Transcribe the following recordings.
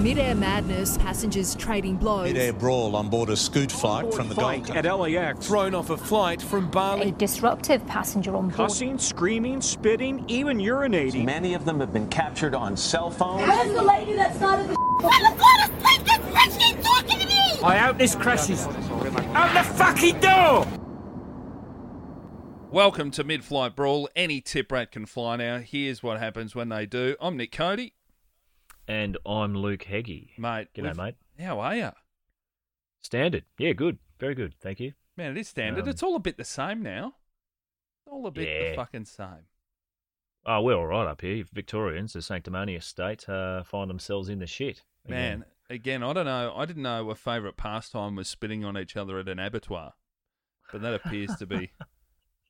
Mid-air madness, passengers trading blows. Mid-air brawl on board a scoot flight from the Gold Star. At LAX. Thrown off a flight from Bali. A disruptive passenger on board. Cussing, screaming, spitting, even urinating. Many of them have been captured on cell phones. Where's the lady that started the Where's the talking to me? I hope this crashes. Out the fucking door! Welcome to Mid-Flight Brawl. Any tip rat can fly now. Here's what happens when they do. I'm Nick Cody. And I'm Luke Heggie. Mate. G'day, mate. How are you? Standard. Yeah, good. Very good. Thank you. Man, it is standard. It's all a bit the same now. The fucking same. Oh, we're all right up here. Victorians, the sanctimonious state, find themselves in the shit. Again. Man, again, I don't know. I didn't know a favourite pastime was spitting on each other at an abattoir. But that appears to be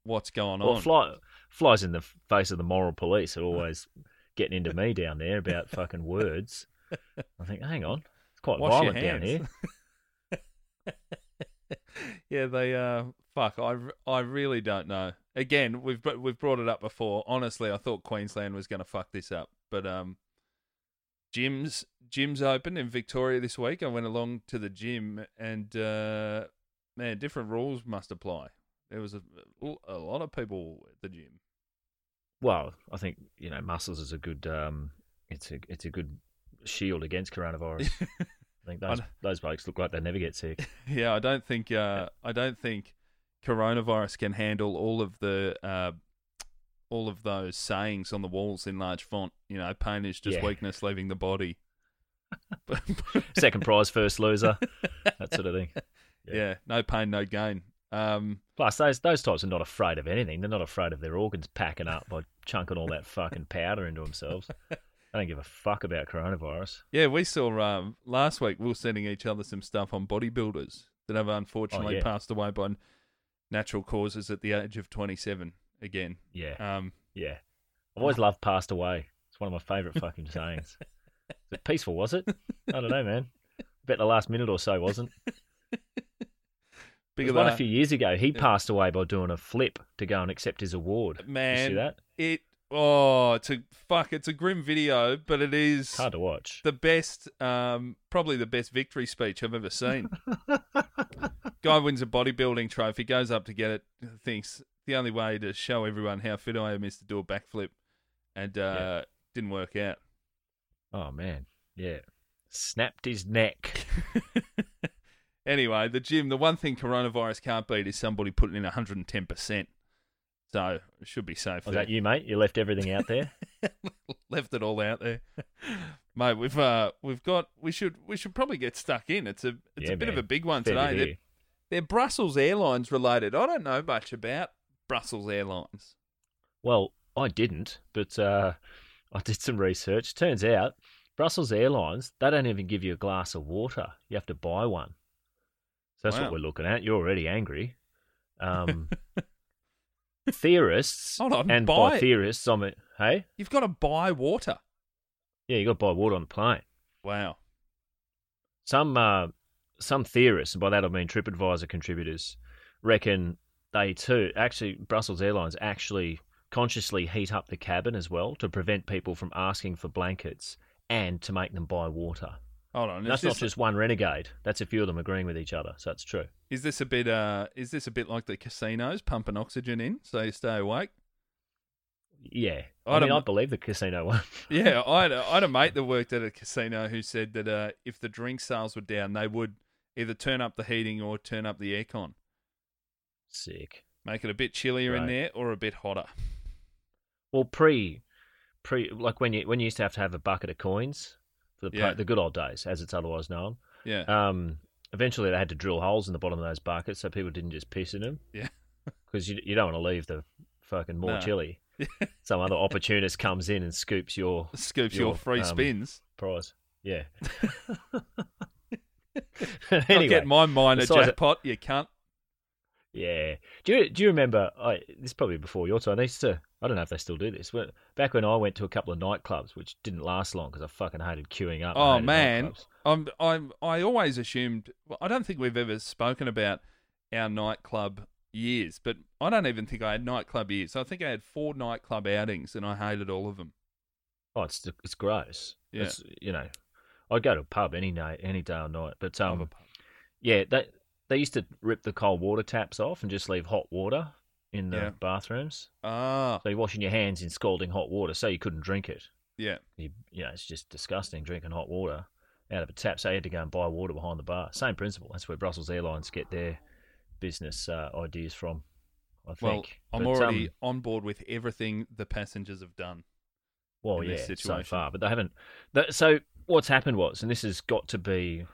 what's going on. Well, flies in the face of the moral police are always... getting into me down there about fucking words. I think, hang on, it's quite violent down here. Yeah, they I really don't know. Again, we've brought it up before. Honestly, I thought Queensland was going to fuck this up, but gyms open in Victoria this week. I went along to the gym, and man, different rules must apply. There was a lot of people at the gym. Well, I think, you know, muscles is a good, it's a good shield against coronavirus. I think those blokes look like they never get sick. Yeah, I don't think coronavirus can handle all of those sayings on the walls in large font. You know, pain is just weakness leaving the body. Second prize, first loser, that sort of thing. Yeah, no pain, no gain. Plus, those types are not afraid of anything. They're not afraid of their organs packing up by chunking all that fucking powder into themselves. They don't give a fuck about coronavirus. Yeah, we saw last week we were sending each other some stuff on bodybuilders that have unfortunately passed away by natural causes at the age of 27 again. Yeah. I've always loved passed away. It's one of my favourite fucking sayings. Was it peaceful, was it? I don't know, man. I bet the last minute or so wasn't. There was one a few years ago. He passed away by doing a flip to go and accept his award. Man, you see that? It's a grim video, but it is hard to watch. The best, probably the best victory speech I've ever seen. Guy wins a bodybuilding trophy, goes up to get it, thinks the only way to show everyone how fit I am is to do a backflip, and didn't work out. Oh man, yeah, snapped his neck. Anyway, the gym, the one thing coronavirus can't beat is somebody putting in 110%. So it should be safe. Was that you, mate? You left everything out there? Left it all out there. Mate, we should probably get stuck in. It's a bit of a big one today. They're Brussels Airlines related. I don't know much about Brussels Airlines. Well, I didn't, but I did some research. Turns out Brussels Airlines, they don't even give you a glass of water. You have to buy one. So that's what we're looking at. You're already angry. Theorists, hold on, and by theorists, I mean, hey? You've got to buy water. Yeah, you've got to buy water on the plane. Wow. Some theorists, and by that I mean TripAdvisor contributors, reckon they too, actually, Brussels Airlines actually consciously heat up the cabin as well to prevent people from asking for blankets and to make them buy water. Hold on, that's not just one renegade. That's a few of them agreeing with each other, so it's true. Is this a bit? Is this a bit like the casinos pumping oxygen in so you stay awake? Yeah, I believe the casino one. Yeah, I had a mate that worked at a casino who said that if the drink sales were down, they would Either turn up the heating or turn up the aircon. Sick. Make it a bit chillier in there or a bit hotter. Well, pre like when you used to have a bucket of coins for the good old days, as it's otherwise known. Yeah. Eventually, they had to drill holes in the bottom of those buckets so people didn't just piss in them. Yeah. Because you don't want to leave the fucking more chilly. Some other opportunist comes in and scoops your... free spins. Prize. Yeah. Anyway, I'll get my minor jackpot, you cunt. Yeah. Do you remember, this is probably before your time, I don't know if they still do this, but back when I went to a couple of nightclubs, which didn't last long because I fucking hated queuing up. Oh, man. I always assumed, well, I don't think we've ever spoken about our nightclub years, but I don't even think I had nightclub years. I think I had 4 nightclub outings and I hated all of them. Oh, it's gross. Yeah. It's, I'd go to a pub any day or night, but they used to rip the cold water taps off and just leave hot water in the bathrooms. Ah. So you're washing your hands in scalding hot water, so you couldn't drink it. Yeah. It's just disgusting drinking hot water out of a tap, so you had to go and buy water behind the bar. Same principle. That's where Brussels Airlines get their business ideas from, I think. Well, I'm already on board with everything the passengers have done. Well, so far, but they haven't. So what's happened was, and this has got to be...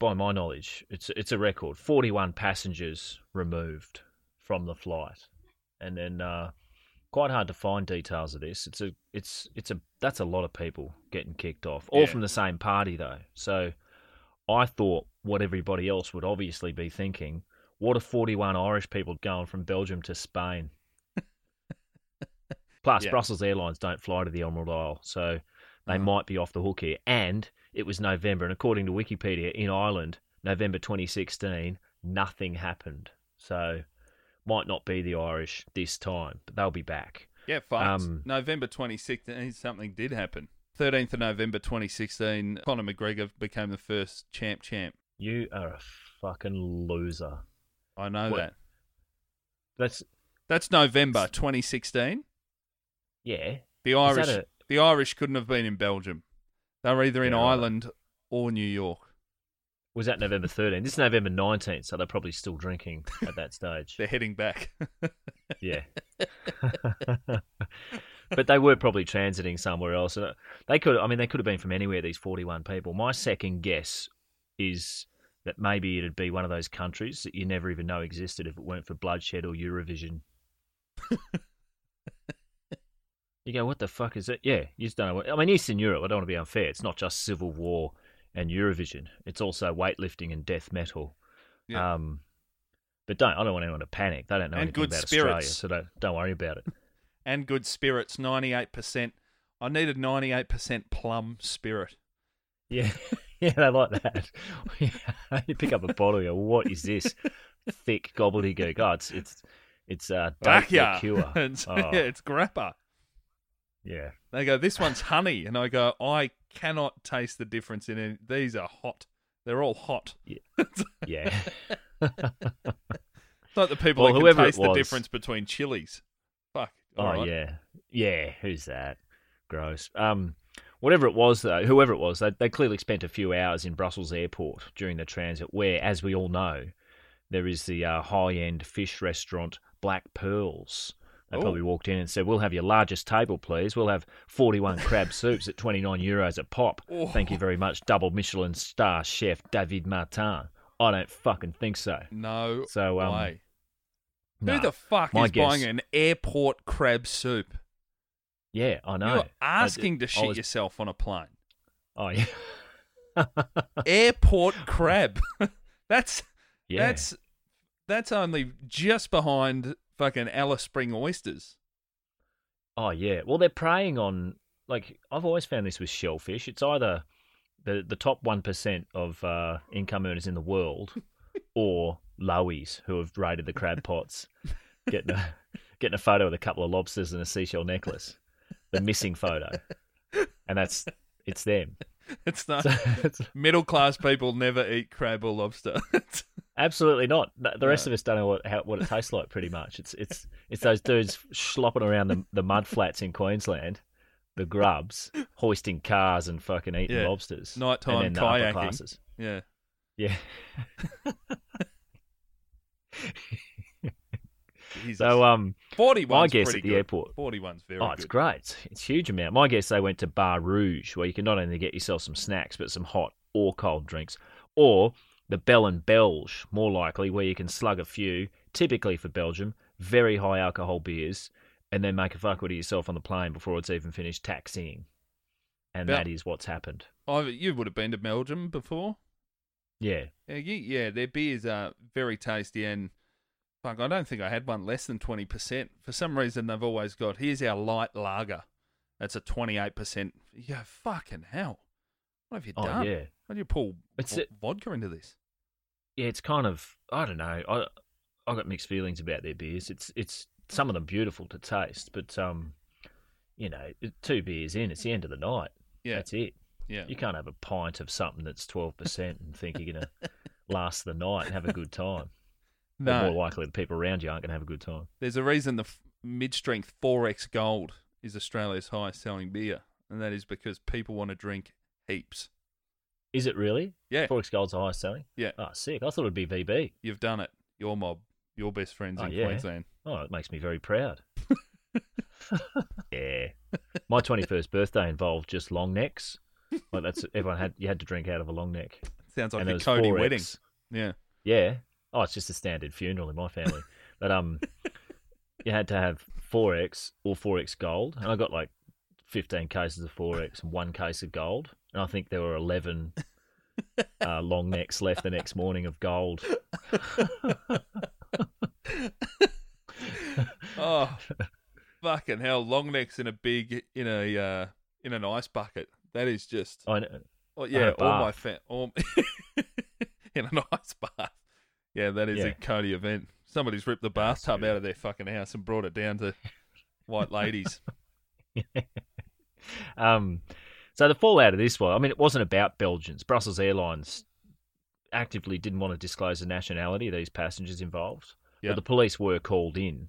by my knowledge, it's a record. 41 passengers removed from the flight, and then quite hard to find details of this. That's a lot of people getting kicked off, all from the same party though. So I thought what everybody else would obviously be thinking: what are 41 Irish people going from Belgium to Spain? Plus, Brussels Airlines don't fly to the Emerald Isle, so they might be off the hook here. And it was November, and according to Wikipedia, in Ireland, November 2016, nothing happened. So, might not be the Irish this time, but they'll be back. Yeah, fast. November 2016, something did happen. 13th of November 2016, Conor McGregor became the first champ. You are a fucking loser. I know that. That's November 2016? Yeah. The Irish couldn't have been in Belgium. They were either in Ireland or New York. Was that November 13th? This is November 19th, so they're probably still drinking at that stage. They're heading back. Yeah. But they were probably transiting somewhere else. And they could have been from anywhere, these 41 people. My second guess is that maybe it'd be one of those countries that you never even know existed if it weren't for bloodshed or Eurovision. You go, what the fuck is it? Yeah, you just don't know. Eastern Europe, I don't want to be unfair. It's not just civil war and Eurovision. It's also weightlifting and death metal. Yeah. I don't want anyone to panic. They don't know anything about Australia, so don't worry about it. And good spirits, 98%. I needed 98% plum spirit. Yeah, yeah, they like that. You pick up a bottle, you go, what is this? Thick gobbledygook. Oh, it's dark liqueur. It's grappa. Yeah. They go, this one's honey. And I go, I cannot taste the difference in it. These are hot. They're all hot. Yeah. It's like the people that can taste the difference between chilies. Fuck. Yeah. Yeah. Who's that? Gross. Whatever it was, though, whoever it was, they clearly spent a few hours in Brussels airport during the transit where, as we all know, there is the high-end fish restaurant Black Pearls. They probably walked in and said, we'll have your largest table, please. We'll have 41 crab soups at €29 a pop. Oh. Thank you very much, double Michelin star chef David Martin. I don't fucking think so. No way. No. Who the fuck buying an airport crab soup? Yeah, I know. You're asking to shit yourself on a plane. Oh, yeah. Airport crab. That's only just behind... fucking Alice Spring oysters. Oh, yeah. Well, they're preying on, like, I've always found this with shellfish. It's either the top 1% of income earners in the world or lowies who have raided the crab pots, getting a photo with a couple of lobsters and a seashell necklace. The missing photo. And it's them. It's not. Middle-class people never eat crab or lobster. Absolutely not. The rest of us don't know what it tastes like. Pretty much, it's those dudes slopping around the mud flats in Queensland, the grubs, hoisting cars and fucking eating lobsters. Nighttime kayaking. Yeah, Yeah. So 41. My guess at the airport. 41's very good. Oh, it's great. It's a huge amount. My guess they went to Bar Rouge, where you can not only get yourself some snacks, but some hot or cold drinks, or the Bell and Belge, more likely, where you can slug a few, typically for Belgium, very high alcohol beers, and then make a fuckwit of yourself on the plane before it's even finished taxiing. And that is what's happened. Oh, you would have been to Belgium before. Yeah. Yeah, their beers are very tasty, and fuck, I don't think I had one less than 20%. For some reason, they've always got, here's our light lager. That's a 28%. Yeah, fucking hell. What have you done? Yeah. Why do you pour vodka into this? Yeah, it's kind of, I don't know. I got mixed feelings about their beers. It's some of them beautiful to taste, but you know, two beers in, it's the end of the night. Yeah, that's it. Yeah, you can't have a pint of something that's 12% and think you're gonna last the night and have a good time. No, or more likely the people around you aren't gonna have a good time. There's a reason the mid-strength 4X Gold is Australia's highest-selling beer, and that is because people want to drink heaps. Is it really? Yeah, 4X Gold's the highest-selling. Yeah, oh sick. I thought it'd be VB. You've done it. Your mob. Your best friends in Queensland. Oh, it makes me very proud. Yeah. My 21st birthday involved just long necks. Like that's you had to drink out of a long neck. Sounds like a Cody wedding. Yeah. Yeah. Oh, it's just a standard funeral in my family. But you had to have 4X or 4X Gold. And I got like 15 cases of 4X and one case of Gold. And I think there were 11 long necks left the next morning of Gold. Oh, fucking hell! Long necks in a big in an ice bucket. That is just. I know. Oh, yeah, all in an ice bath. Yeah, that is a Cody event. Somebody's ripped the bathtub out of their fucking house and brought it down to white ladies. Yeah. So the fallout of this one, I mean, it wasn't about Belgians. Brussels Airlines actively didn't want to disclose the nationality of these passengers involved. Yep. But the police were called in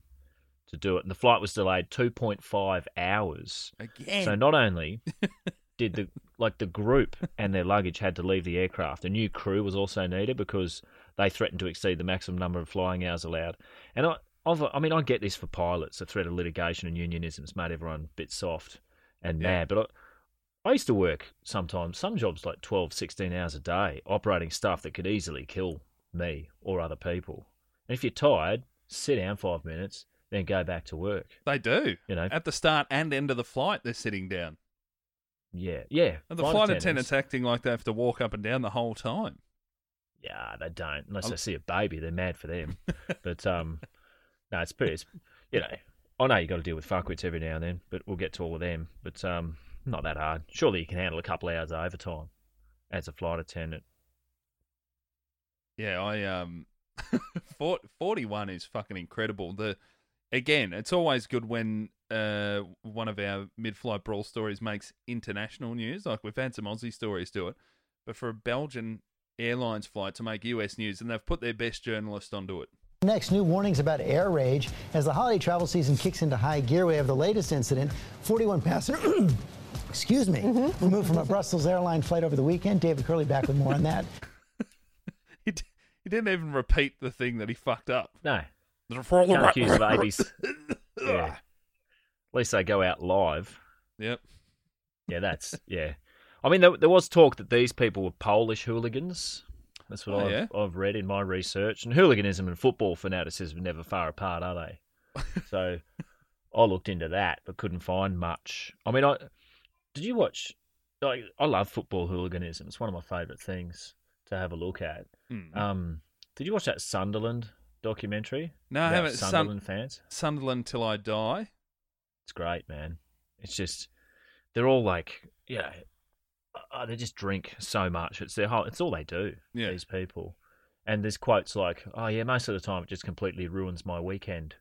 to do it. And the flight was delayed 2.5 hours. Again. So not only did the group and their luggage had to leave the aircraft, a new crew was also needed because they threatened to exceed the maximum number of flying hours allowed. And I get this for pilots. The threat of litigation and unionism's made everyone a bit soft and mad. But I used to work sometimes, some jobs like 12, 16 hours a day, operating stuff that could easily kill me or other people. And if you're tired, sit down 5 minutes, then go back to work. They do. You know, at the start and end of the flight, they're sitting down. Yeah, yeah. And the flight attendants acting like they have to walk up and down the whole time. Yeah, they don't. Unless they see a baby, they're mad for them. But, no, it's pretty, you know, I know you've got to deal with fuckwits every now and then, but we'll get to all of them. But, not that hard. Surely you can handle a couple of hours of overtime as a flight attendant. Yeah, 41 is fucking incredible. Again, it's always good when one of our mid-flight brawl stories makes international news. Like we've had some Aussie stories do it, but for a Belgian Airlines flight to make US news, and they've put their best journalist onto it. Next, new warnings about air rage. As the holiday travel season kicks into high gear, we have the latest incident. 41 passengers, excuse me, removed from a Brussels Airline flight over the weekend. David Curley back with more on that. He didn't even repeat the thing that he fucked up. No. Can't accuse of ABC. Yeah. At least they go out live. Yep. Yeah, yeah. I mean, there was talk that these people were Polish hooligans. That's what I've read in my research. And hooliganism and football fanaticism are never far apart, are they? So I looked into that, but couldn't find much. I mean, did you watch? I love football hooliganism. It's one of my favourite things to have a look at. Mm. Did you watch that Sunderland documentary? No, I haven't. Sunderland fans? Sunderland Till I Die. It's great, man. It's just, they're all like, they just drink so much. It's all they do, these people. And there's quotes like, oh, yeah, most of the time it just completely ruins my weekend.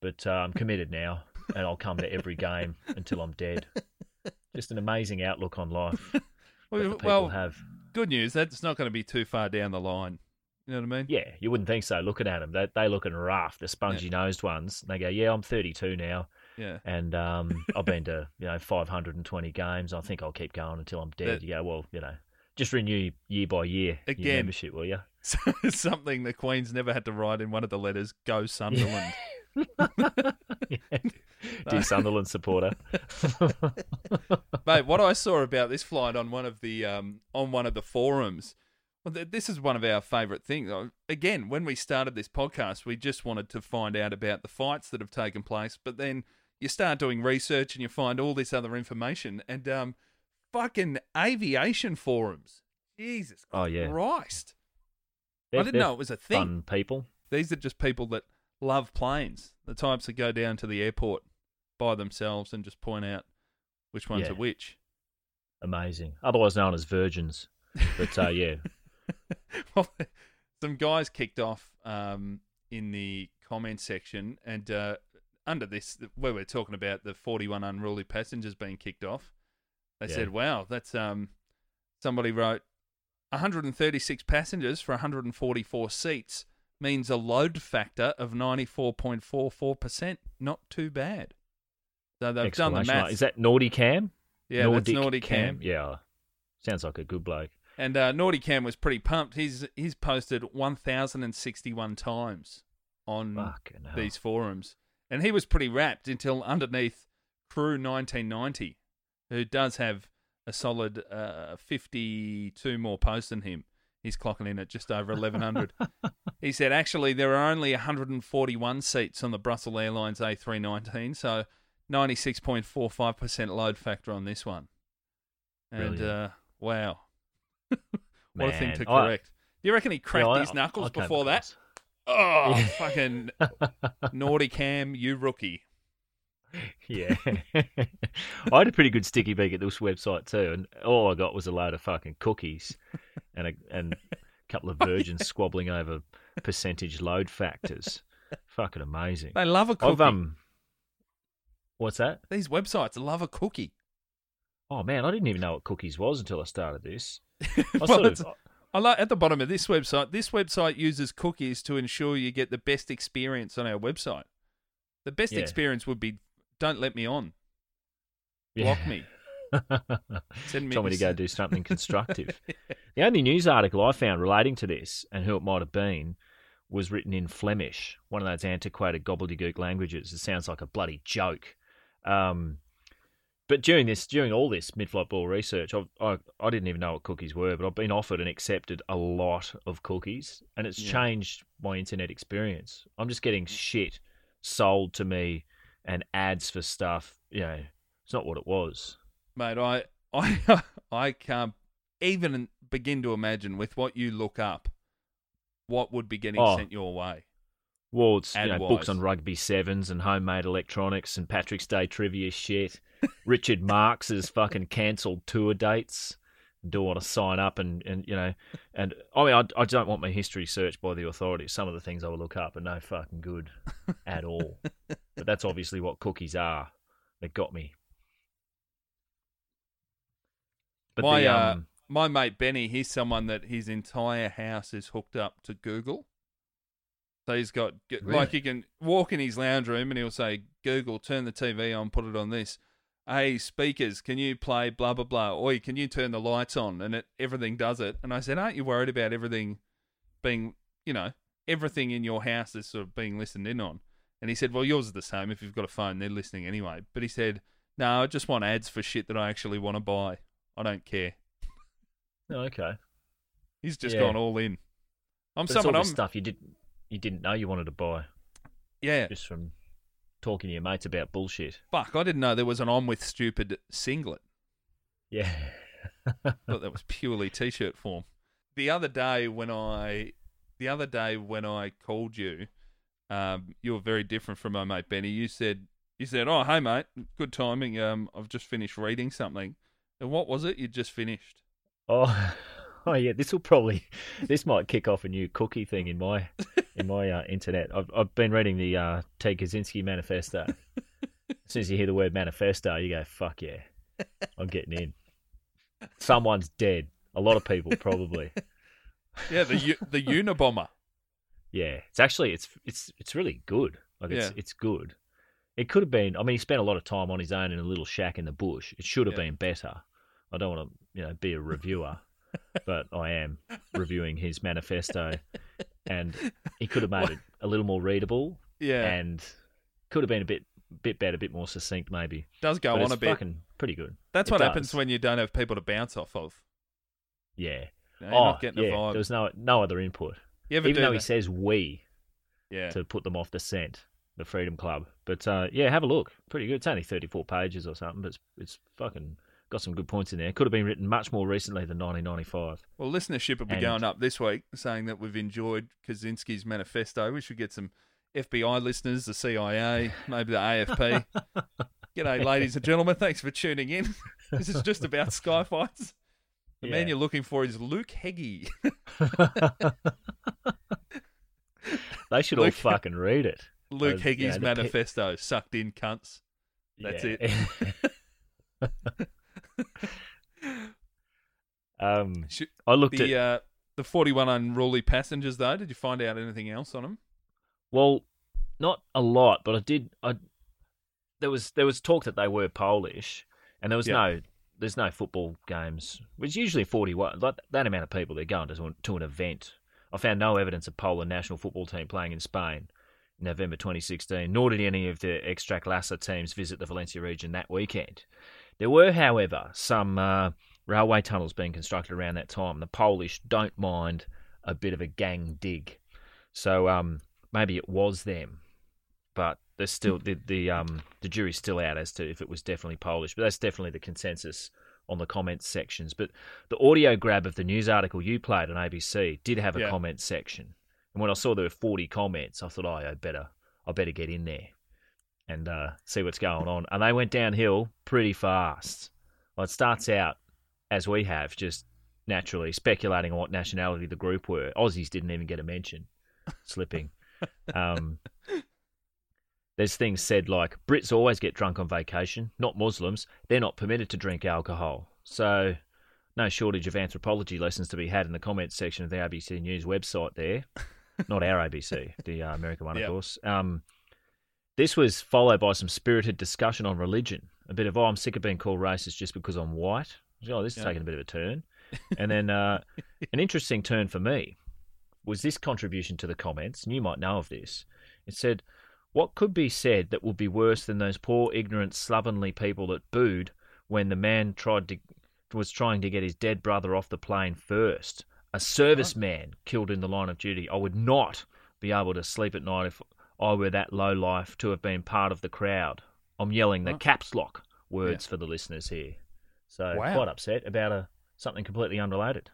But I'm committed now, and I'll come to every game until I'm dead. Just an amazing outlook on life that the people have. Good news, that's not going to be too far down the line. You know what I mean? Yeah, you wouldn't think so, looking at them. They looking rough, the spongy-nosed ones. And they go, yeah, I'm 32 now. Yeah. And I've been to 520 games. I think I'll keep going until I'm dead. You go, well, Just renew year by year again your membership, will you? Something the Queen's never had to write in one of the letters, go Sunderland. Yeah. Dear Sunderland supporter. Mate, what I saw about this flight on one of the forums, well, this is one of our favourite things. Again, when we started this podcast, we just wanted to find out about the fights that have taken place, but then you start doing research and you find all this other information and fucking aviation forums. Jesus Christ. I didn't know it was a thing. Fun people. These are just people that love planes. The types that go down to the airport by themselves and just point out which ones are which. Amazing. Otherwise known as virgins. But, yeah. Well, some guys kicked off in the comment section and under this, where we're talking about the 41 unruly passengers being kicked off, they said, wow, that's somebody wrote, 136 passengers for 144 seats means a load factor of 94.44%. Not too bad. So they've done the math. Is that Naughty Cam? Yeah, Nordic, that's Naughty Cam. Yeah, sounds like a good bloke. And Naughty Cam was pretty pumped. He's posted 1,061 times on these forums. And he was pretty wrapped until underneath Crew 1990, who does have a solid 52 more posts than him. He's clocking in at just over 1,100. He said, actually, there are only 141 seats on the Brussels Airlines A319, so 96.45% load factor on this one. And, wow. What a thing to correct. Do you reckon he cracked his knuckles before that? Oh, fucking Naughty Cam, you rookie. Yeah. I had a pretty good sticky beak at this website too, and all I got was a load of fucking cookies and a couple of virgins squabbling over percentage load factors. Fucking amazing. They love a cookie. What's that? These websites love a cookie. Oh, man, I didn't even know what cookies was until I started this. At the bottom of this website uses cookies to ensure you get the best experience on our website. The best experience would be, don't let me on. Block me. Tell me to go do something constructive. The only news article I found relating to this and who it might have been was written in Flemish, one of those antiquated gobbledygook languages. It sounds like a bloody joke. But during all this mid-flight ball research, I didn't even know what cookies were, but I've been offered and accepted a lot of cookies, and it's changed my internet experience. I'm just getting shit sold to me and ads for stuff. You know, it's not what it was. Mate, I can't even begin to imagine with what you look up, what would be getting sent your way. Well, it's books on rugby sevens and homemade electronics and Patrick's Day trivia shit. Richard Marx's fucking cancelled tour dates. Do want to sign up and I mean, I don't want my history searched by the authorities. Some of the things I will look up are no fucking good at all. But that's obviously what cookies are. That got me. But my mate Benny, he's someone that his entire house is hooked up to Google. So he's got, like, you can walk in his lounge room and he'll say, Google, turn the TV on, put it on this. Hey, speakers, can you play blah, blah, blah? Or can you turn the lights on? And everything does it. And I said, aren't you worried about everything being, everything in your house is sort of being listened in on? And he said, well, yours is the same. If you've got a phone, they're listening anyway. But he said, no, I just want ads for shit that I actually want to buy. I don't care. Oh, okay. He's just gone all in. Stuff you didn't. You didn't know you wanted to buy. Yeah. Just from talking to your mates about bullshit. Fuck, I didn't know there was an On With Stupid singlet. Yeah. I thought that was purely T-shirt form. The other day when I called you, you were very different from my mate Benny. You said, oh, hey, mate, good timing. I've just finished reading something. And what was it you just finished? Oh yeah, this might kick off a new cookie thing in my internet. I've been reading the T. Kaczynski manifesto. As soon as you hear the word manifesto, you go, fuck yeah, I'm getting in. Someone's dead. A lot of people probably. Yeah, the Unabomber. Yeah, it's actually it's really good. Like it's good. It could have been. I mean, he spent a lot of time on his own in a little shack in the bush. It should have been better. I don't want to be a reviewer. but I am reviewing his manifesto, and he could have made it a little more readable. Yeah, and could have been a bit better, a bit more succinct, maybe. Does go but on it's a bit. Fucking pretty good. That's what happens when you don't have people to bounce off of. Yeah. No, you're not getting a vibe. There was no other input. Even though he says we, to put them off the scent, the Freedom Club. But have a look. Pretty good. It's only 34 pages or something, but it's fucking got some good points in there. Could have been written much more recently than 1995. Well, listenership will be going up this week, saying that we've enjoyed Kaczynski's manifesto. We should get some FBI listeners, the CIA, maybe the AFP. G'day, ladies and gentlemen. Thanks for tuning in. This is just about sky fights. The man you're looking for is Luke Heggie. They should all fucking read it. Luke Heggie's manifesto, sucked in cunts. That's it. I looked at the 41 unruly passengers, though. Did you find out anything else on them? Well, not a lot, but I did. There was talk that they were Polish, and there was there's no football games, which usually 41, like that amount of people, they're going to an event. I found no evidence of Poland national football team playing in Spain in November 2016, nor did any of the Ekstraklasa teams visit the Valencia region that weekend. There were, however, some railway tunnels being constructed around that time. The Polish don't mind a bit of a gang dig. So maybe it was them, but there's still the jury's still out as to if it was definitely Polish, but that's definitely the consensus on the comments sections. But the audio grab of the news article you played on ABC did have a comment section, and when I saw there were 40 comments, I thought, I better get in there and see what's going on. And they went downhill pretty fast. Well, it starts out as we have just naturally speculating on what nationality the group were. Aussies didn't even get a mention, slipping. There's things said like, Brits always get drunk on vacation, not Muslims. They're not permitted to drink alcohol. So no shortage of anthropology lessons to be had in the comments section of the ABC News website there. Not our ABC, the American one, of course. This was followed by some spirited discussion on religion. A bit of, I'm sick of being called racist just because I'm white. This is taking a bit of a turn. And then an interesting turn for me was this contribution to the comments, and you might know of this. It said, what could be said that would be worse than those poor, ignorant, slovenly people that booed when the man was trying to get his dead brother off the plane first? A serviceman killed in the line of duty. I would not be able to sleep at night if I were that lowlife to have been part of the crowd. I'm yelling the caps lock words for the listeners here. So quite upset about something completely unrelated.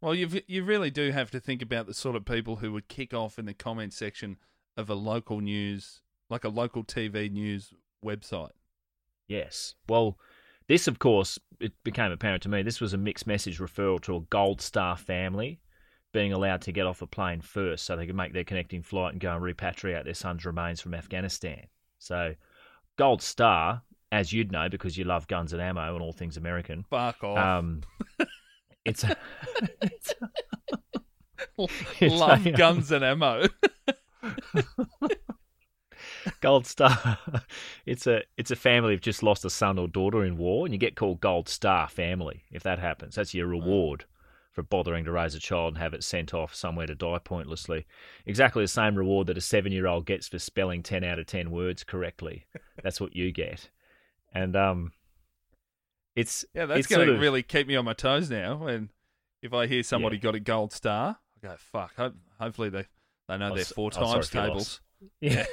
Well, you really do have to think about the sort of people who would kick off in the comment section of a local news, like a local TV news website. Yes. Well, this, of course, it became apparent to me, this was a mixed message referral to a Gold Star family being allowed to get off a plane first so they could make their connecting flight and go and repatriate their son's remains from Afghanistan. So Gold Star, as you'd know, because you love guns and ammo and all things American. Fuck off. Love guns and ammo. Gold Star. It's a family who've just lost a son or daughter in war, and you get called Gold Star family if that happens. That's your reward for bothering to raise a child and have it sent off somewhere to die pointlessly. Exactly the same reward that a 7-year-old gets for spelling 10 out of 10 words correctly. That's what you get. And that's going to really keep me on my toes now. And if I hear somebody got a Gold Star, I go, fuck. Hopefully they know they're four times tables. Yeah.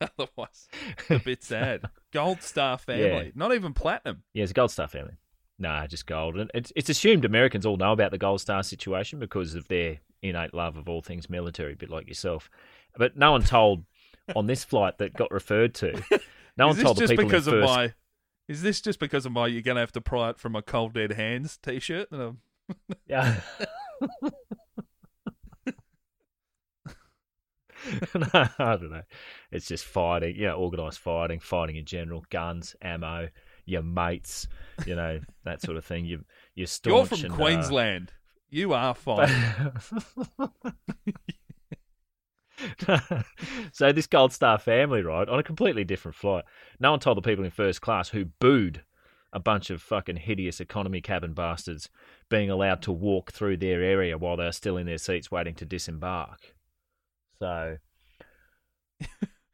Otherwise, a bit sad. Gold Star family. Yeah. Not even platinum. Yeah, it's a Gold Star family. No, just gold. And it's assumed Americans all know about the Gold Star situation because of their innate love of all things military, a bit like yourself. But no one told on this flight that got referred to. No one told the people in first. Is this just because of my "you're going to have to pry it from my cold dead hands" T-shirt? Yeah. No, I don't know. It's just fighting, organised fighting in general, guns, ammo, your mates, that sort of thing. You're staunch. You're from Queensland. You are fighting. So this Gold Star family, right, on a completely different flight, no one told the people in first class who booed a bunch of fucking hideous economy cabin bastards being allowed to walk through their area while they're still in their seats waiting to disembark. So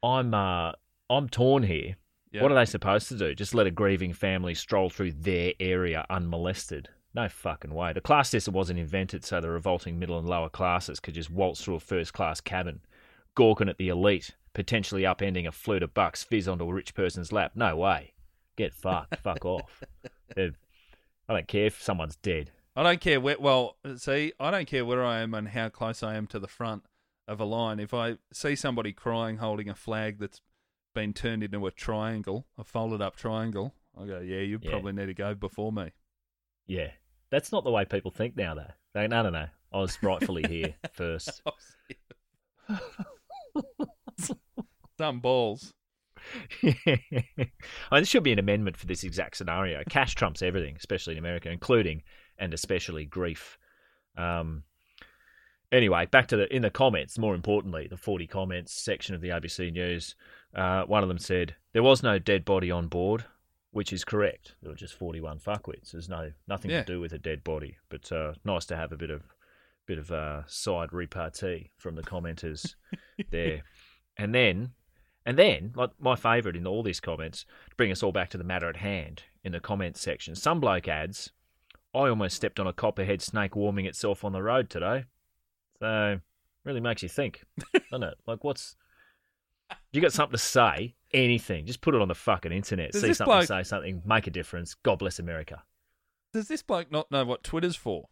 I'm torn here. Yep. What are they supposed to do? Just let a grieving family stroll through their area unmolested? No fucking way. The class system wasn't invented so the revolting middle and lower classes could just waltz through a first-class cabin, gawking at the elite, potentially upending a flute of bucks fizz onto a rich person's lap. No way. Get fucked. Fuck off. Dude, I don't care if someone's dead. I don't care where... Well, see, I don't care where I am and how close I am to the front of a line. If I see somebody crying, holding a flag that's been turned into a triangle, a folded-up triangle, I go, yeah, you probably need to go before me. Yeah. That's not the way people think now, though. They, no. I was rightfully here first. Some balls. Yeah. I mean, this should be an amendment for this exact scenario. Cash trumps everything, especially in America, including and especially grief. Anyway, back to the comments, more importantly, the 40 comments section of the ABC News. One of them said, there was no dead body on board. Which is correct. There were just 41 fuckwits. There's nothing to do with a dead body, but nice to have a bit of side repartee from the commenters there. And then, like my favourite in all these comments, to bring us all back to the matter at hand in the comments section. Some bloke adds, "I almost stepped on a copperhead snake warming itself on the road today." So really makes you think, doesn't it? Like, you got something to say? Anything. Just put it on the fucking internet. See something, bloke, say something, make a difference. God bless America. Does this bloke not know what Twitter's for?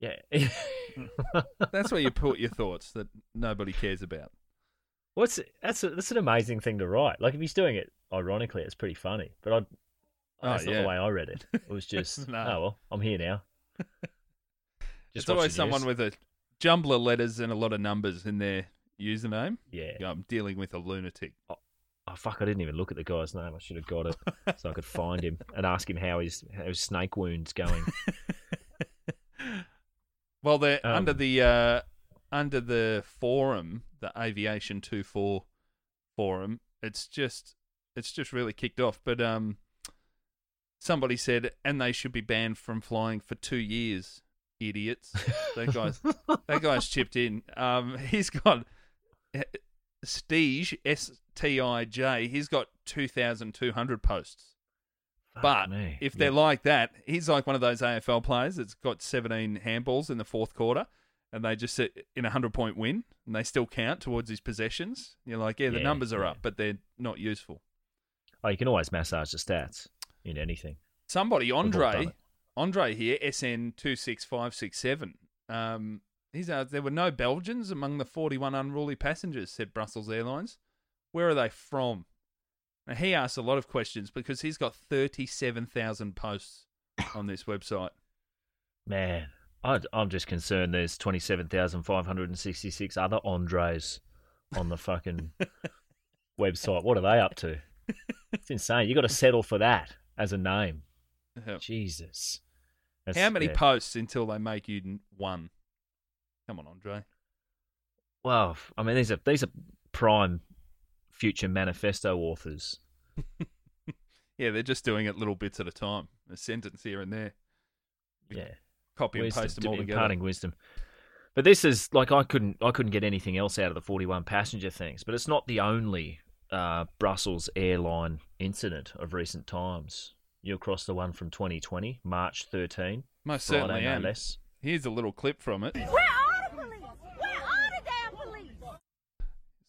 Yeah. That's where you put your thoughts that nobody cares about. That's an amazing thing to write. Like, if he's doing it ironically, it's pretty funny. But that's not the way I read it. It was just, I'm here now. It's always someone with a jumble of letters and a lot of numbers in their username. Yeah. I'm dealing with a lunatic. Oh, fuck, I didn't even look at the guy's name. I should have got it so I could find him and ask him how his snake wound's going. Well, they're under the forum, the Aviation 24 forum, it's just really kicked off. But somebody said, and they should be banned from flying for 2 years, idiots. That guy's chipped in. He's got... Stij, S-T-I-J, he's got 2,200 posts. If they're like that, he's like one of those AFL players that's got 17 handballs in the fourth quarter, and they just sit in a 100-point win, and they still count towards his possessions. You're like, the numbers are up, but they're not useful. Oh, you can always massage the stats in anything. Somebody, Andre here, SN26567, there were no Belgians among the 41 unruly passengers, said Brussels Airlines. Where are they from? Now, he asks a lot of questions because he's got 37,000 posts on this website. Man, I'm just concerned there's 27,566 other Andres on the fucking website. What are they up to? It's insane. You got to settle for that as a name. Yeah. Jesus. That's, how many posts until they make you one? Come on, Andre. Well, I mean, these are prime future manifesto authors. Yeah, they're just doing it little bits at a time, a sentence here and there. Yeah, copy and paste them all together. Imparting wisdom. But this is like I couldn't get anything else out of the 41 passenger things. But it's not the only Brussels airline incident of recent times. You'll cross the one from 2020, March 13. Most Friday, certainly am. No less. Here's a little clip from it.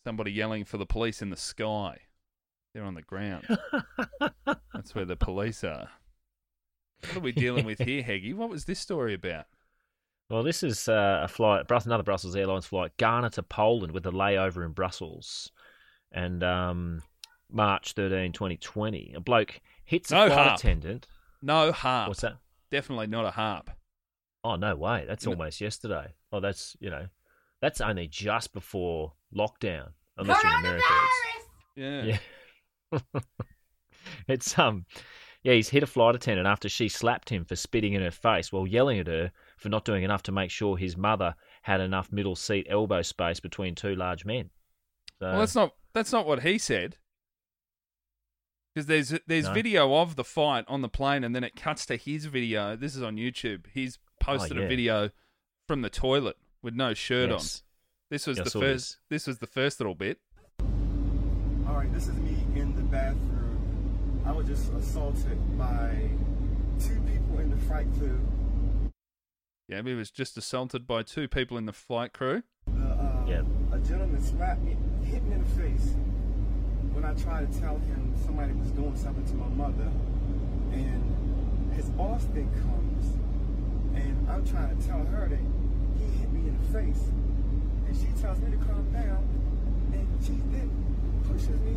Somebody yelling for the police in the sky. They're on the ground. That's where the police are. What are we dealing with here, Heggie? What was this story about? Well, this is a flight, another Brussels Airlines flight, Ghana to Poland, with a layover in Brussels. And March 13, 2020, a bloke hits a flight attendant. No harp. What's that? Definitely not a harp. Oh, no way. That's almost yesterday. Oh, that's only just before lockdown, unless you're in America. Yeah. It's he's hit a flight attendant after she slapped him for spitting in her face while yelling at her for not doing enough to make sure his mother had enough middle seat elbow space between two large men. So, well, that's not what he said. Because there's video of the fight on the plane, and then it cuts to his video. This is on YouTube. He's posted a video from the toilet with no shirt on. This was the first little bit. All right, this is me in the bathroom. I was just assaulted by two people in the flight crew. Yeah, he was just assaulted by two people in the flight crew. A gentleman slapped me, hit me in the face when I tried to tell him somebody was doing something to my mother. And his boss then comes, and I'm trying to tell her that he hit me in the face. And she tells me to calm down, and she then pushes me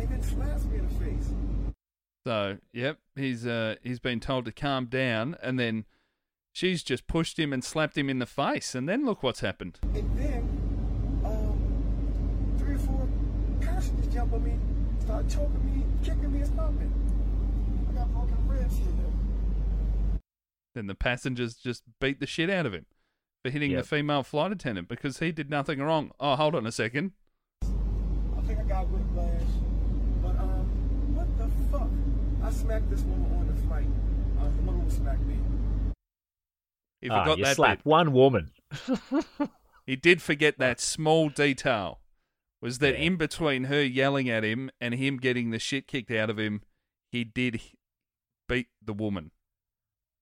and then slaps me in the face. So, yep, he's been told to calm down, and then she's just pushed him and slapped him in the face, and then look what's happened. And then, 3 or 4 passengers jump on me, start choking me, kicking me, and stomping. I got broken ribs here. Then the passengers just beat the shit out of him for hitting the female flight attendant because he did nothing wrong. Oh, hold on a second. I think I got whiplash, but what the fuck? I smacked this woman on the flight. The woman smacked me. He forgot that slap. One woman. He did forget that small detail. Was that in between her yelling at him and him getting the shit kicked out of him, he did beat the woman.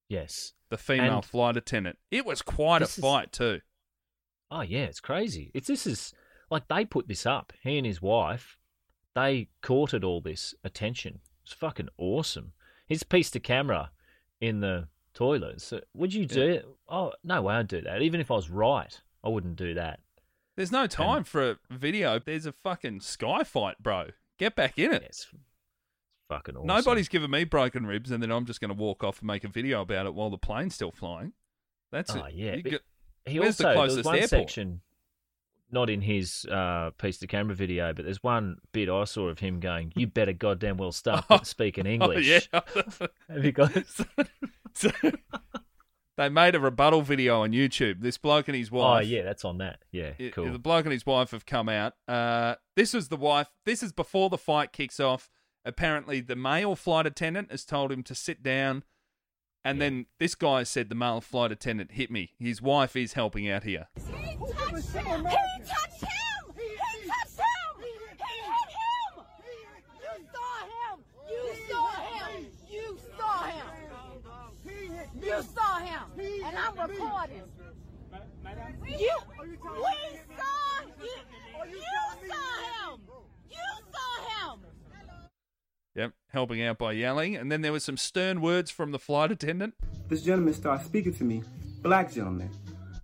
Yes. The female flight attendant. It was quite a fight too. Oh yeah, it's crazy. This is like they put this up. He and his wife, they courted all this attention. It's fucking awesome. His piece to camera in the toilet. So, would you do it? Oh no way, I'd do that. Even if I was right, I wouldn't do that. There's no time for a video. There's a fucking sky fight, bro. Get back in it. Yes. Fucking awesome. Nobody's given me broken ribs, and then I'm just going to walk off and make a video about it while the plane's still flying. That's it. Yeah. Where's the closest airport? Section, not in his piece to camera video, but there's one bit I saw of him going, "You better goddamn well start speaking English." Oh, yeah. Have you got it? So, they made a rebuttal video on YouTube. This bloke and his wife. Oh yeah, that's on that. Yeah, cool. The bloke and his wife have come out. This is the wife. This is before the fight kicks off. Apparently, the male flight attendant has told him to sit down, and then this guy said the male flight attendant hit me. His wife is helping out here. He touched him! He touched him! He touched him! He hit him! You saw him! You saw him! You saw him! You saw him! And I'm recording. You saw him! You saw him! Yep, helping out by yelling. And then there were some stern words from the flight attendant. This gentleman started speaking to me. Black gentleman.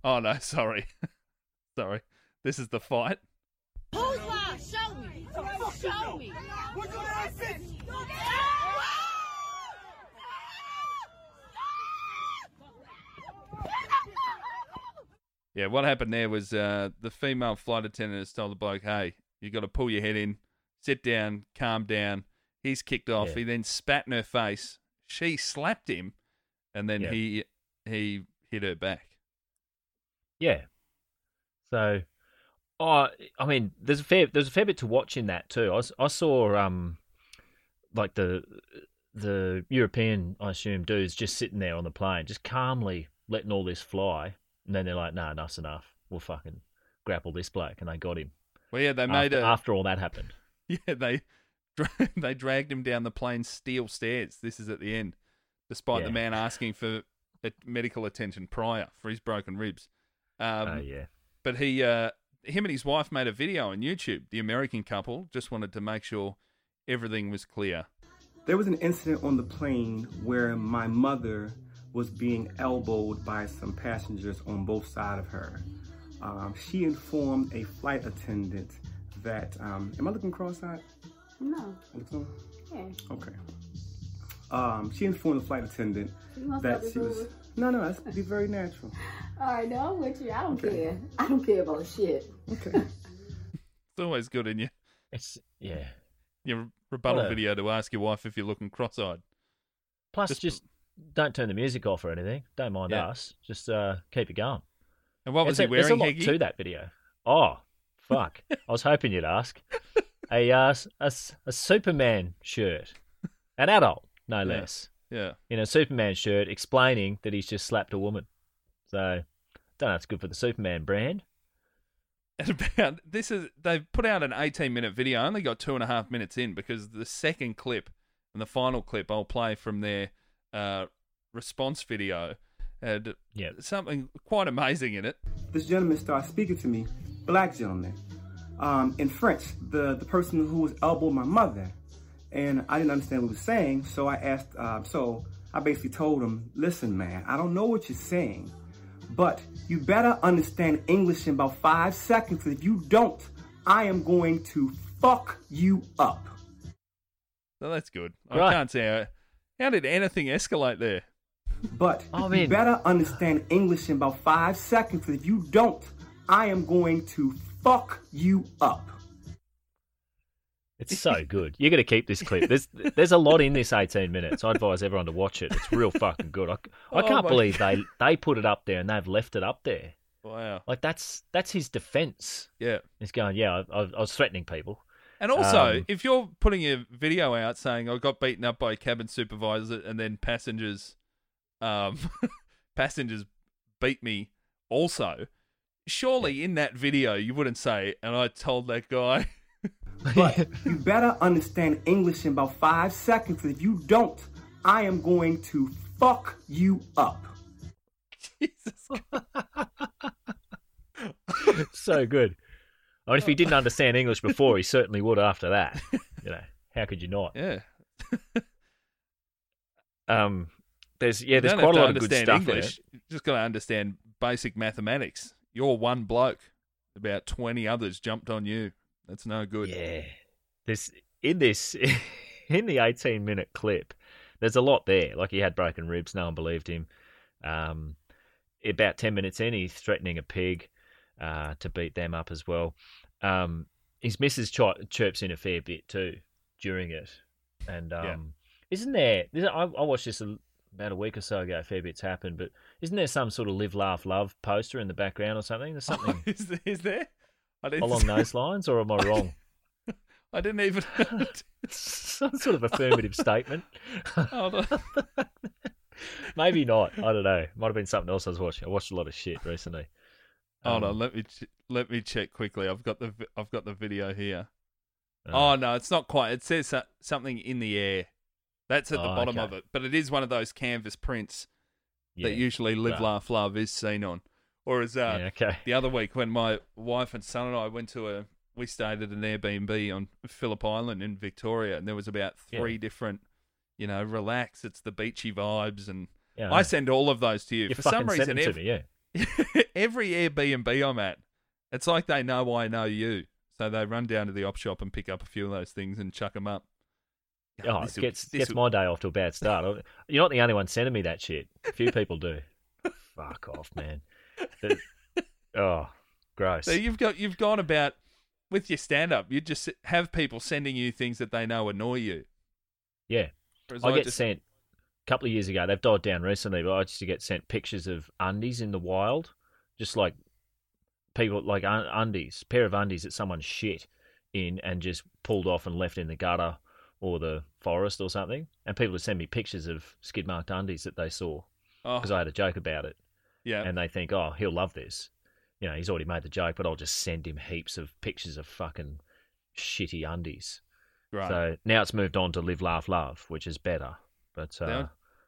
Oh, no, sorry. Sorry. This is the fight. Who's lying? Show me. Show me. What's your license? Yeah, what happened there was the female flight attendant has told the bloke, hey, you got to pull your head in, sit down, calm down. He's kicked off. Yeah. He then spat in her face. She slapped him, and then he hit her back. Yeah. So, I mean, there's a fair bit to watch in that too. I saw like the European, I assume, dudes just sitting there on the plane, just calmly letting all this fly, and then they're like, "Nah, enough's enough. We'll fucking grapple this bloke," and they got him. Well, yeah, they made after all that happened. Yeah, they dragged him down the plane's steel stairs. This is at the end, despite the man asking for medical attention prior for his broken ribs. But he, him and his wife made a video on YouTube. The American couple just wanted to make sure everything was clear. There was an incident on the plane where my mother was being elbowed by some passengers on both sides of her. She informed a flight attendant that, am I looking cross-eyed? No. Yeah. Okay. She informed the flight attendant that she was... No, that's be very natural. All right, no, I'm with you. I don't care. I don't care about shit. Okay. It's always good in you. It's, yeah. Your rebuttal video to ask your wife if you're looking cross-eyed. Plus, just don't turn the music off or anything. Don't mind us. Just keep it going. And what was he wearing, Heggie? There's a lot to that video. Oh, fuck. I was hoping you'd ask. A Superman shirt. an adult, no less. Yeah. In a Superman shirt, explaining that he's just slapped a woman. So, don't know, it's good for the Superman brand. And about this is they've put out an 18-minute video. I only got 2.5 minutes in because the second clip and the final clip I'll play from their response video had something quite amazing in it. This gentleman starts speaking to me, black gentleman, in French. The person who was elbowed my mother, and I didn't understand what he was saying, so I asked. So I basically told him, "Listen, man, I don't know what you're saying, but you better understand English in about 5 seconds. If you don't, I am going to fuck you up." Well, that's good. Right. I can't see how did anything escalate there. But you better understand English in about 5 seconds. If you don't, I am going to fuck you up. It's so good. You're going to keep this clip. There's a lot in this 18 minutes. I advise everyone to watch it. It's real fucking good. I can't believe they put it up there and they've left it up there. Wow. Like, that's his defense. Yeah. He's going, I was threatening people. And also, if you're putting a video out saying, I got beaten up by a cabin supervisor and then passengers beat me also, surely in that video you wouldn't say, and I told that guy... But you better understand English in about 5 seconds. If you don't, I am going to fuck you up. Jesus. So good. I mean, if he didn't understand English before, he certainly would after that. You know, how could you not? Yeah. There's quite a lot of good stuff in it. You just got to understand basic mathematics. You're one bloke. About 20 others jumped on you. That's no good. Yeah. In the 18-minute clip, there's a lot there. Like, he had broken ribs. No one believed him. About 10 minutes in, he's threatening a pig to beat them up as well. His missus chirps in a fair bit too during it. And isn't there... I watched this about a week or so ago. A fair bit's happened. But isn't there some sort of live, laugh, love poster in the background or something? There's something... is there? Along those lines, or am I wrong? I didn't even... Some sort of affirmative statement. Oh, no. Maybe not. I don't know. Might have been something else I was watching. I watched a lot of shit recently. Hold on, let me check quickly. I've got the video here. Oh no, it's not quite. It says something in the air. That's at the bottom of it, but it is one of those canvas prints that usually "Live, Laugh, Love" is seen on. Or as the other week when my wife and son and I went to we stayed at an Airbnb on Phillip Island in Victoria, and there was about three different, relax, it's the beachy vibes, and I send all of those to you. For some reason, every Airbnb I'm at, it's like they know I know you, so they run down to the op shop and pick up a few of those things and chuck them up. Oh, it gets my day off to a bad start. You're not the only one sending me that shit. A few people do. Fuck off, man. Oh, gross. So you've gone about with your stand up, you just have people sending you things that they know annoy you. Yeah. I get sent a couple of years ago, they've died down recently, but I used to get sent pictures of undies in the wild. Just like people like undies, pair of undies that someone shit in and just pulled off and left in the gutter or the forest or something. And people would send me pictures of skid marked undies that they saw because I had a joke about it. Yeah. And they think, oh, he'll love this. He's already made the joke, but I'll just send him heaps of pictures of fucking shitty undies. Right. So now it's moved on to live, laugh, love, which is better. But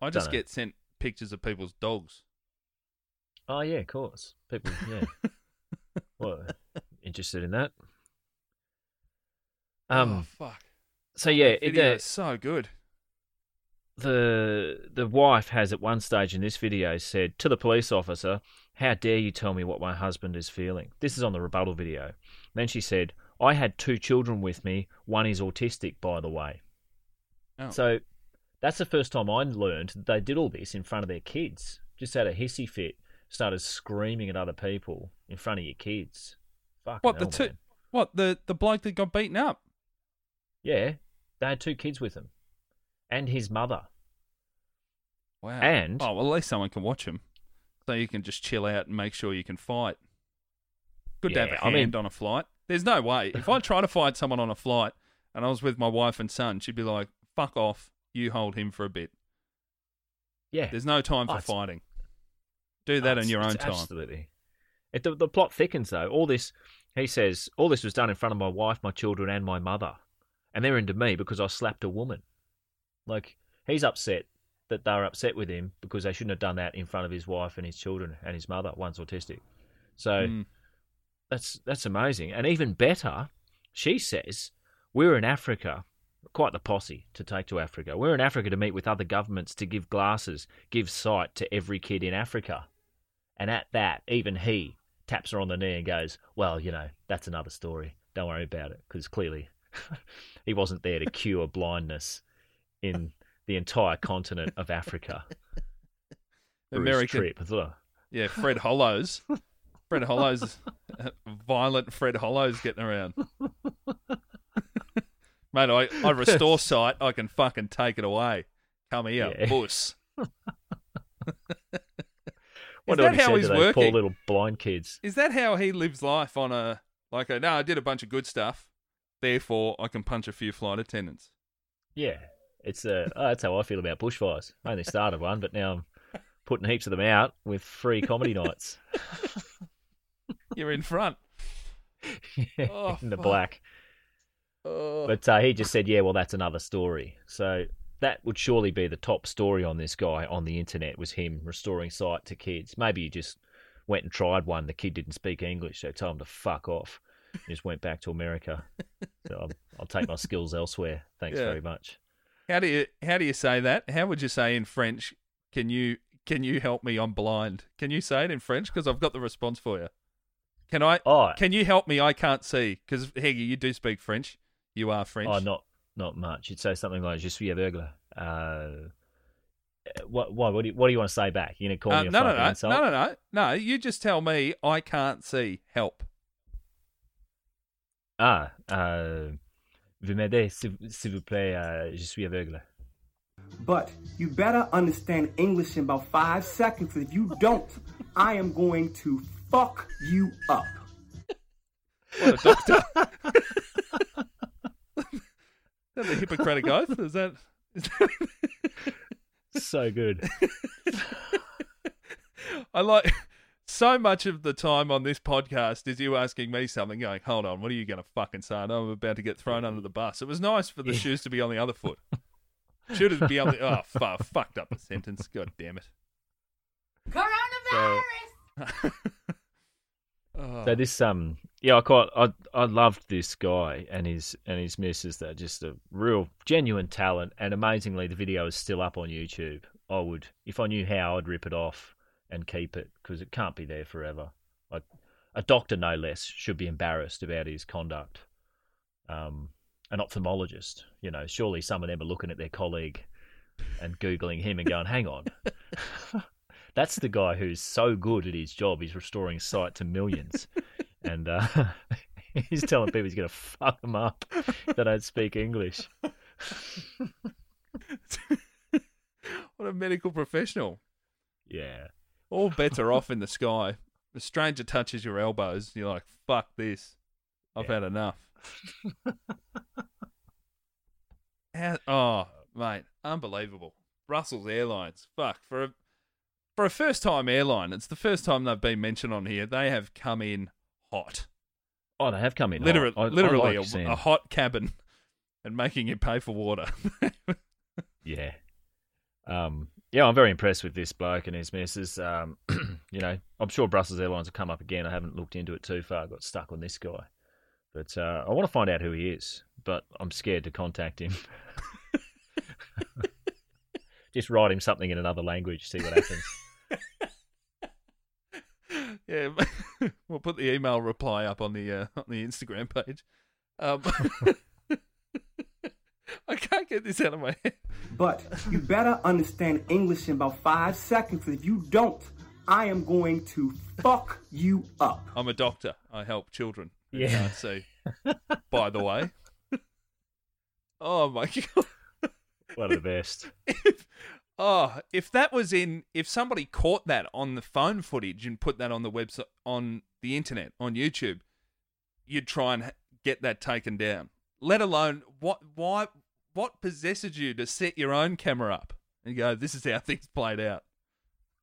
I just get sent pictures of people's dogs. Oh, yeah, of course. People, What, interested in that? Oh, fuck. So, yeah. It's so good. The wife has at one stage in this video said to the police officer, "How dare you tell me what my husband is feeling?" This is on the rebuttal video. And then she said, "I had 2 children with me. One is autistic, by the way." Oh. So that's the first time I learned that they did all this in front of their kids. Just had a hissy fit, started screaming at other people in front of your kids. Fucking hell, man. The bloke that got beaten up? Yeah, they had 2 kids with them. And his mother. Wow. And well, at least someone can watch him. So you can just chill out and make sure you can fight. Good to have a hand on a flight. There's no way. If I try to fight someone on a flight and I was with my wife and son, she'd be like, fuck off. you hold him for a bit. Yeah. There's no time for fighting. Do that in your own time. Absolutely. The plot thickens, though. All this, he says, all this was done in front of my wife, my children, and my mother. And they're into me because I slapped a woman. Like, he's upset that they're upset with him because they shouldn't have done that in front of his wife and his children and his mother. One's autistic. So that's amazing. And even better, she says, we're in Africa, quite the posse to take to Africa. We're in Africa to meet with other governments to give glasses, give sight to every kid in Africa. And at that, even he taps her on the knee and goes, well, you know, that's another story. Don't worry about it, because clearly he wasn't there to cure blindness in the entire continent of Africa. American trip. Yeah, Fred Hollows. Fred Hollows, violent Fred Hollows getting around. Mate, I restore sight. I can fucking take it away. Come here, puss. Is that how he's working? Poor little blind kids. Is that how he lives life on a, like, a, no, I did a bunch of good stuff, therefore I can punch a few flight attendants? Yeah. It's that's how I feel about bushfires. I only started one, but now I'm putting heaps of them out with free comedy nights. You're in front. Yeah, oh, in the black. Oh. But he just said, yeah, well, that's another story. So that would surely be the top story on this guy on the internet, was him restoring sight to kids. Maybe you just went and tried one. The kid didn't speak English, so told him to fuck off. He just went back to America. So I'll take my skills elsewhere. Thanks very much. How do you say that? How would you say in French, can you help me? I'm blind. Can you say it in French? Because I've got the response for you. Can you help me? I can't see. Because, Heggie, you do speak French. You are French. Oh, not much. You'd say something like, je suis aveugle. What do you want to say back? You going to call me a fucking insult? No, you just tell me, I can't see. Help. Vous m'aidez, s'il vous plaît, je suis aveugle. But you better understand English in about 5 seconds. If you don't, I am going to fuck you up. What a doctor. Is that the Hippocratic Oath? Is that... So good. I like... So much of the time on this podcast is you asking me something, going, hold on, what are you going to fucking say? And I'm about to get thrown under the bus. It was nice for the shoes to be on the other foot. Shooters be on the... Oh, fucked up the sentence. God damn it. Coronavirus! So this... I loved this guy and his missus. They're just a real genuine talent, and amazingly, the video is still up on YouTube. I would... If I knew how, I'd rip it off and keep it, because it can't be there forever. Like, a doctor, no less, should be embarrassed about his conduct. An ophthalmologist, you know, surely some of them are looking at their colleague and Googling him and going, hang on, that's the guy who's so good at his job, he's restoring sight to millions. And he's telling people he's going to fuck them up if they don't speak English. What a medical professional. Yeah. All bets are off in the sky. A stranger touches your elbows, you're like, fuck this. I've had enough. Mate, unbelievable. Brussels Airlines. Fuck. For a first-time airline, it's the first time they've been mentioned on here. They have come in hot. Oh, they have come in hot. Literally like a hot cabin and making you pay for water. Yeah. Yeah, I'm very impressed with this bloke and his missus. You know, I'm sure Brussels Airlines will come up again. I haven't looked into it too far. I got stuck on this guy. But I want to find out who he is, but I'm scared to contact him. Just write him something in another language, see what happens. Yeah, we'll put the email reply up on the Instagram page. I can't get this out of my head. But you better understand English in about 5 seconds. If you don't, I am going to fuck you up. I'm a doctor. I help children. Yeah. Can't see. By the way. Oh, my God. One of the best. If that was in... If somebody caught that on the phone footage and put that on the website, on the internet, on YouTube, you'd try and get that taken down. Let alone... what? Why... what possesses you to set your own camera up and go, this is how things played out?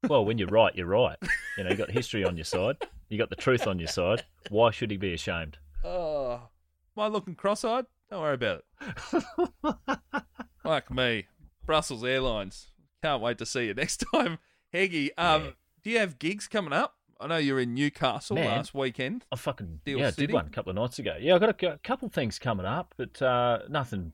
Well, when you're right, you're right. You know, you got history on your side. You got the truth on your side. Why should he be ashamed? Oh, am I looking cross-eyed? Don't worry about it. Like me, Brussels Airlines. Can't wait to see you next time. Heggie, do you have gigs coming up? I know you were in Newcastle last weekend. I did one a couple of nights ago. Yeah, I've got a couple things coming up, but nothing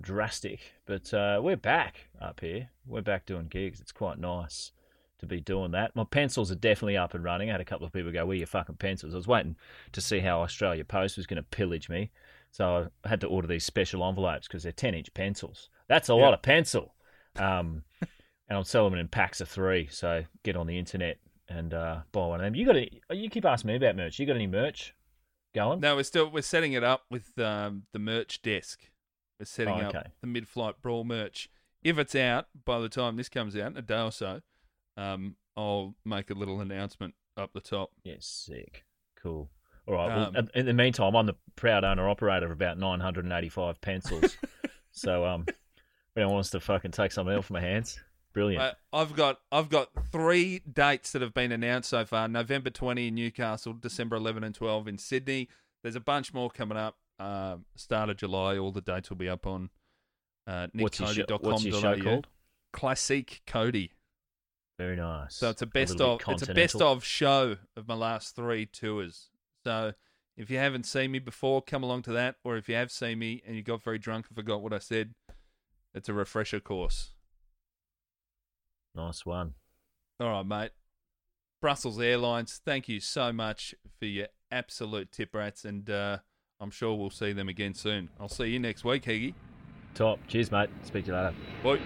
drastic. But we're back up here. We're back doing gigs. It's quite nice to be doing that. My pencils are definitely up and running. I had a couple of people go, where are your fucking pencils? I was waiting to see how Australia Post was going to pillage me. So I had to order these special envelopes because they're 10-inch pencils. That's a lot of pencil. And I'll sell them in packs of 3. So get on the internet and buy one of them. You keep asking me about merch. You got any merch going? No, we're setting it up with the merch desk. We're setting up the Mid-Flight Brawl merch. If it's out by the time this comes out, in a day or so, I'll make a little announcement up the top. Yes, sick. Cool. All right. Well, in the meantime, I'm the proud owner-operator of about 985 pencils. So we don't want us to fucking take something else from my hands. Brilliant. I've got 3 dates that have been announced so far. November 20 in Newcastle, December 11 and 12 in Sydney. There's a bunch more coming up. Start of July, all the dates will be up on nickcody.com.au. What's your show called? Classic Cody. Very nice. So it's a best of show of my last 3 tours. So if you haven't seen me before, come along to that. Or if you have seen me and you got very drunk and forgot what I said, it's a refresher course. Nice one. All right, mate. Brussels Airlines, thank you so much for your absolute tip rats, and I'm sure we'll see them again soon. I'll see you next week, Heggie. Top. Cheers, mate. Speak to you later. Bye.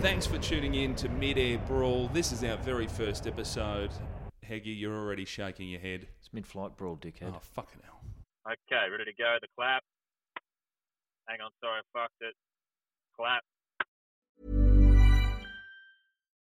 Thanks for tuning in to Mid-Air Brawl. This is our very first episode. Heggie, you're already shaking your head. It's Mid-Flight Brawl, dickhead. Oh, fucking hell. Okay, ready to go. The clap. Hang on, sorry, I fucked it. Clap.